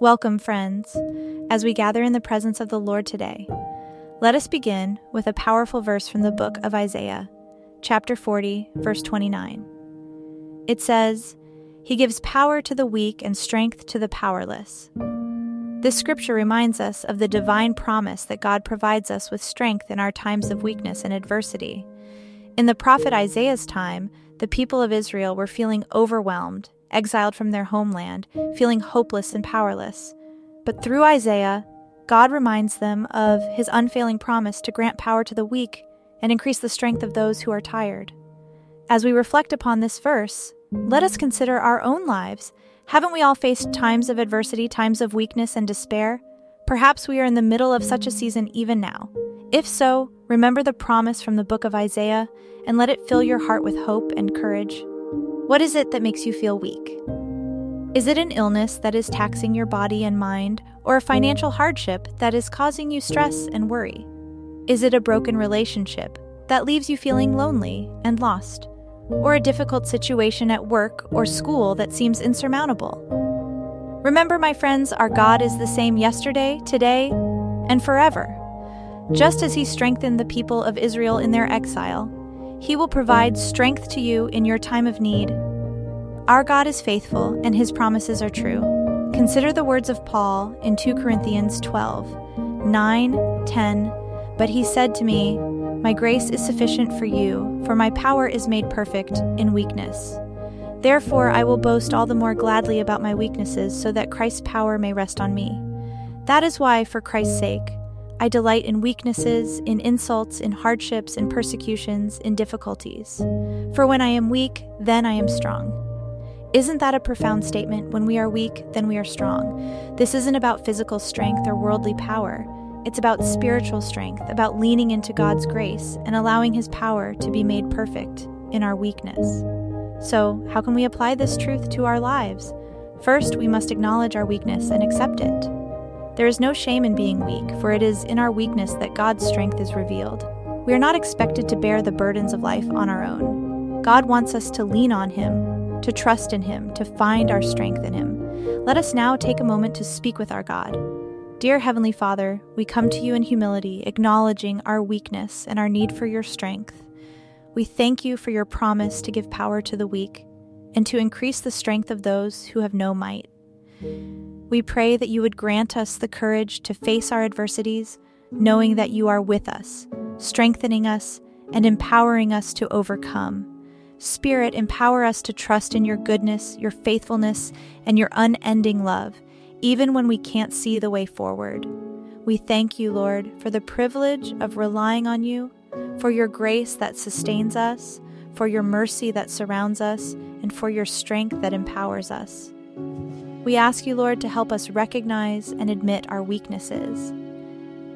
Welcome, friends, as we gather in the presence of the Lord today. Let us begin with a powerful verse from the book of Isaiah, chapter 40, verse 29. It says, "He gives power to the weak and strength to the powerless." This scripture reminds us of the divine promise that God provides us with strength in our times of weakness and adversity. In the prophet Isaiah's time, the people of Israel were feeling overwhelmed, exiled from their homeland, feeling hopeless and powerless. But through Isaiah, God reminds them of his unfailing promise to grant power to the weak and increase the strength of those who are tired. As we reflect upon this verse, let us consider our own lives. Haven't we all faced times of adversity, times of weakness and despair? Perhaps we are in the middle of such a season even now. If so, remember the promise from the book of Isaiah and let it fill your heart with hope and courage. What is it that makes you feel weak? Is it an illness that is taxing your body and mind, or a financial hardship that is causing you stress and worry? Is it a broken relationship that leaves you feeling lonely and lost, or a difficult situation at work or school that seems insurmountable? Remember, my friends, our God is the same yesterday, today, and forever. Just as he strengthened the people of Israel in their exile, he will provide strength to you in your time of need. Our God is faithful, and his promises are true. Consider the words of Paul in 2 Corinthians 12, 9, 10, "But he said to me, 'My grace is sufficient for you, for my power is made perfect in weakness.' Therefore I will boast all the more gladly about my weaknesses, so that Christ's power may rest on me. That is why, for Christ's sake, I delight in weaknesses, in insults, in hardships, in persecutions, in difficulties. For when I am weak, then I am strong." Isn't that a profound statement? When we are weak, then we are strong. This isn't about physical strength or worldly power. It's about spiritual strength, about leaning into God's grace and allowing his power to be made perfect in our weakness. So, how can we apply this truth to our lives? First, we must acknowledge our weakness and accept it. There is no shame in being weak, for it is in our weakness that God's strength is revealed. We are not expected to bear the burdens of life on our own. God wants us to lean on him, to trust in him, to find our strength in him. Let us now take a moment to speak with our God. Dear Heavenly Father, we come to you in humility, acknowledging our weakness and our need for your strength. We thank you for your promise to give power to the weak and to increase the strength of those who have no might. We pray that you would grant us the courage to face our adversities, knowing that you are with us, strengthening us and empowering us to overcome. Spirit, empower us to trust in your goodness, your faithfulness, and your unending love, even when we can't see the way forward. We thank you, Lord, for the privilege of relying on you, for your grace that sustains us, for your mercy that surrounds us, and for your strength that empowers us. We ask you, Lord, to help us recognize and admit our weaknesses.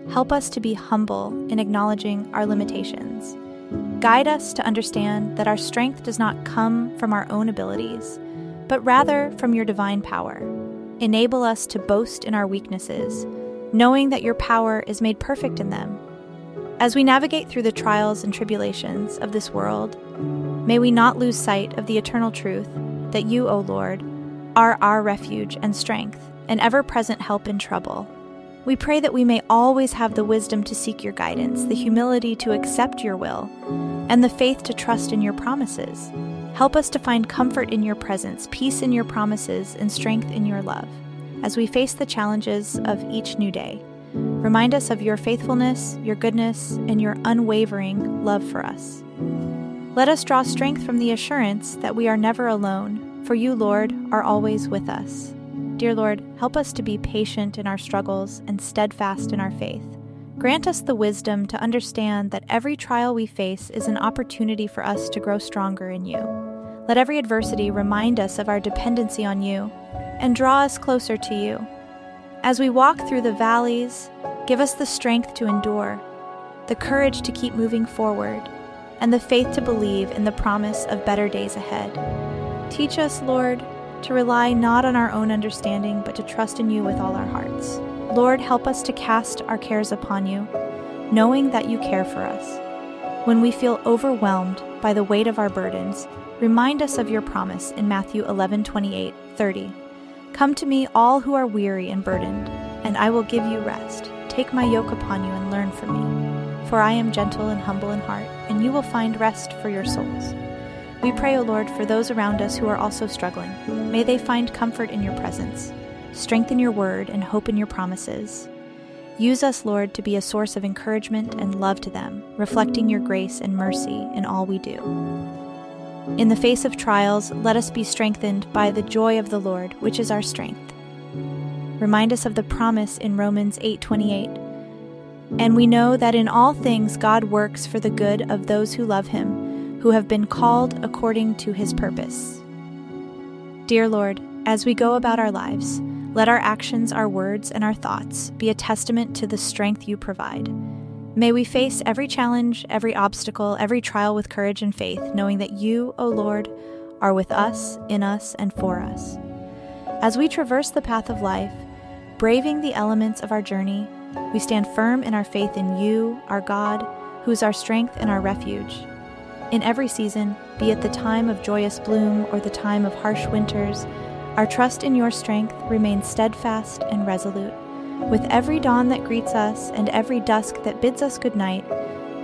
Help us to be humble in acknowledging our limitations. Guide us to understand that our strength does not come from our own abilities, but rather from your divine power. Enable us to boast in our weaknesses, knowing that your power is made perfect in them. As we navigate through the trials and tribulations of this world, may we not lose sight of the eternal truth that you, O Lord, are our refuge and strength, an ever-present help in trouble. We pray that we may always have the wisdom to seek your guidance, the humility to accept your will, and the faith to trust in your promises. Help us to find comfort in your presence, peace in your promises, and strength in your love. As we face the challenges of each new day, remind us of your faithfulness, your goodness, and your unwavering love for us. Let us draw strength from the assurance that we are never alone, for you, Lord, are always with us. Dear Lord, help us to be patient in our struggles and steadfast in our faith. Grant us the wisdom to understand that every trial we face is an opportunity for us to grow stronger in you. Let every adversity remind us of our dependency on you and draw us closer to you. As we walk through the valleys, give us the strength to endure, the courage to keep moving forward, and the faith to believe in the promise of better days ahead. Teach us, Lord, to rely not on our own understanding, but to trust in you with all our hearts. Lord, help us to cast our cares upon you, knowing that you care for us. When we feel overwhelmed by the weight of our burdens, remind us of your promise in Matthew 11:28-30. Come to me, all who are weary and burdened, and I will give you rest. Take my yoke upon you and learn from me, for I am gentle and humble in heart, and you will find rest for your souls. We pray, O Lord, for those around us who are also struggling. May they find comfort in your presence, strength in your word, and hope in your promises. Use us, Lord, to be a source of encouragement and love to them, reflecting your grace and mercy in all we do. In the face of trials, let us be strengthened by the joy of the Lord, which is our strength. Remind us of the promise in Romans 8:28. And we know that in all things God works for the good of those who love him, who have been called according to his purpose. Dear Lord, as we go about our lives, let our actions, our words, and our thoughts be a testament to the strength you provide. May we face every challenge, every obstacle, every trial with courage and faith, knowing that you, O Lord, are with us, in us, and for us. As we traverse the path of life, braving the elements of our journey, we stand firm in our faith in you, our God, who is our strength and our refuge. In every season, be it the time of joyous bloom or the time of harsh winters, our trust in your strength remains steadfast and resolute. With every dawn that greets us and every dusk that bids us good night,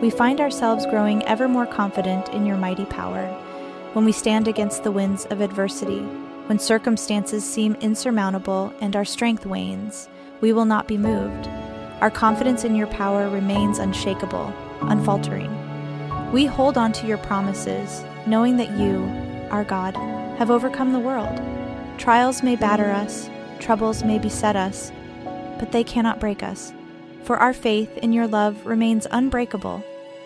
we find ourselves growing ever more confident in your mighty power. When we stand against the winds of adversity, when circumstances seem insurmountable and our strength wanes, we will not be moved. Our confidence in your power remains unshakable, unfaltering. We hold on to your promises, knowing that you, our God, have overcome the world. Trials may batter us, troubles may beset us, but they cannot break us, for our faith in your love remains unbreakable,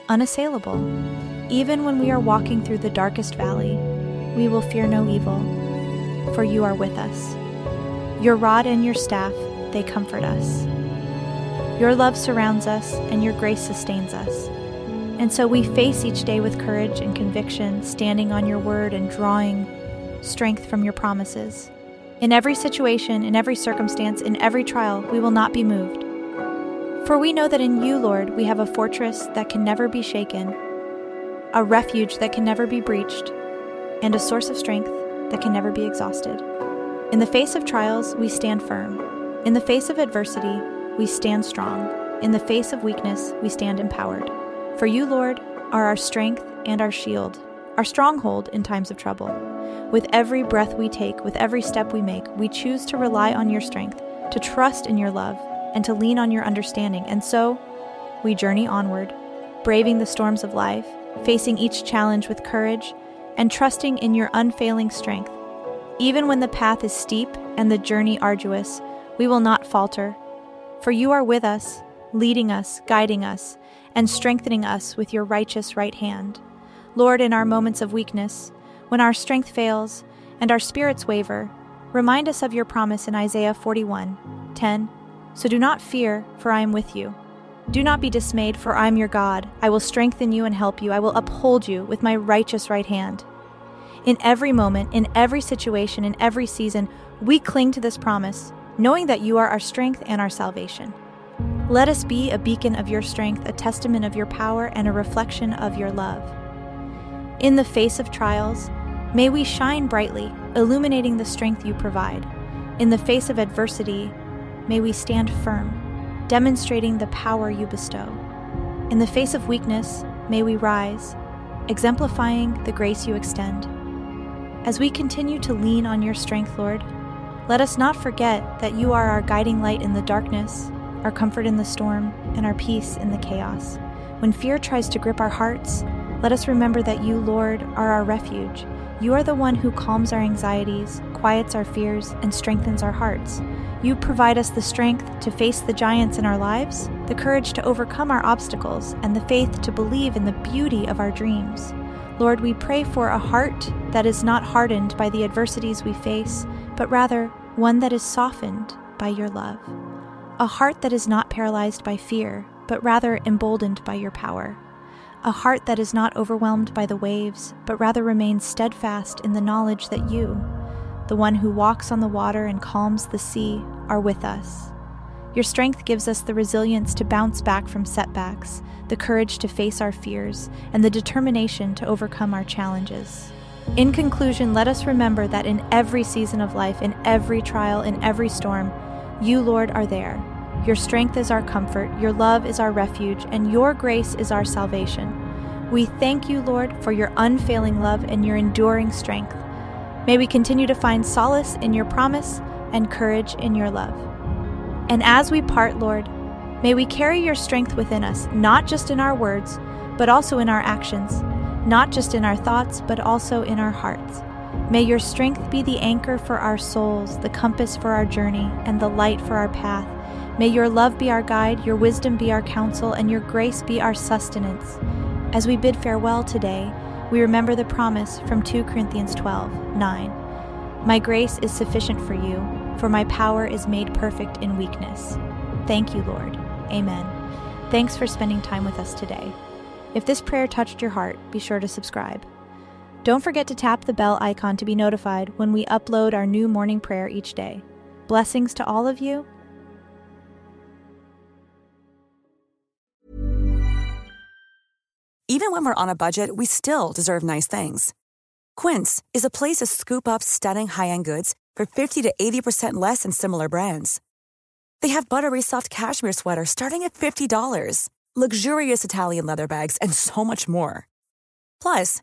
unassailable. Even when we are walking through the darkest valley, we will fear no evil, for you are with us. Your rod and your staff, they comfort us. Your love surrounds us, and your grace sustains us. And so we face each day with courage and conviction, standing on your word and drawing strength from your promises. In every situation, in every circumstance, in every trial, we will not be moved. For we know that in you, Lord, we have a fortress that can never be shaken, a refuge that can never be breached, and a source of strength that can never be exhausted. In the face of trials, we stand firm. In the face of adversity, we stand strong. In the face of weakness, we stand empowered. For you, Lord, are our strength and our shield, our stronghold in times of trouble. With every breath we take, with every step we make, we choose to rely on your strength, to trust in your love, and to lean on your understanding. And so we journey onward, braving the storms of life, facing each challenge with courage, and trusting in your unfailing strength. Even when the path is steep and the journey arduous, we will not falter, for you are with us, leading us, guiding us, and strengthening us with your righteous right hand. Lord, in our moments of weakness, when our strength fails and our spirits waver, remind us of your promise in Isaiah 41:10. So do not fear, for I am with you. Do not be dismayed, for I am your God. I will strengthen you and help you. I will uphold you with my righteous right hand. In every moment, in every situation, in every season, we cling to this promise, knowing that you are our strength and our salvation. Let us be a beacon of your strength, a testament of your power, and a reflection of your love. In the face of trials, may we shine brightly, illuminating the strength you provide. In the face of adversity, may we stand firm, demonstrating the power you bestow. In the face of weakness, may we rise, exemplifying the grace you extend. As we continue to lean on your strength, Lord, let us not forget that you are our guiding light in the darkness, our comfort in the storm, and our peace in the chaos. When fear tries to grip our hearts, let us remember that you, Lord, are our refuge. You are the one who calms our anxieties, quiets our fears, and strengthens our hearts. You provide us the strength to face the giants in our lives, the courage to overcome our obstacles, and the faith to believe in the beauty of our dreams. Lord, we pray for a heart that is not hardened by the adversities we face, but rather one that is softened by your love. A heart that is not paralyzed by fear, but rather emboldened by your power. A heart that is not overwhelmed by the waves, but rather remains steadfast in the knowledge that you, the one who walks on the water and calms the sea, are with us. Your strength gives us the resilience to bounce back from setbacks, the courage to face our fears, and the determination to overcome our challenges. In conclusion, let us remember that in every season of life, in every trial, in every storm, you, Lord, are there. Your strength is our comfort, your love is our refuge, and your grace is our salvation. We thank you, Lord, for your unfailing love and your enduring strength. May we continue to find solace in your promise and courage in your love. And as we part, Lord, may we carry your strength within us, not just in our words, but also in our actions, not just in our thoughts, but also in our hearts. May your strength be the anchor for our souls, the compass for our journey, and the light for our path. May your love be our guide, your wisdom be our counsel, and your grace be our sustenance. As we bid farewell today, we remember the promise from 2 Corinthians 12:9. My grace is sufficient for you, for my power is made perfect in weakness. Thank you, Lord. Amen. Thanks for spending time with us today. If this prayer touched your heart, be sure to subscribe. Don't forget to tap the bell icon to be notified when we upload our new morning prayer each day. Blessings to all of you. Even when we're on a budget, we still deserve nice things. Quince is a place to scoop up stunning high-end goods for 50 to 80% less than similar brands. They have buttery soft cashmere sweaters starting at $50, luxurious Italian leather bags, and so much more. Plus,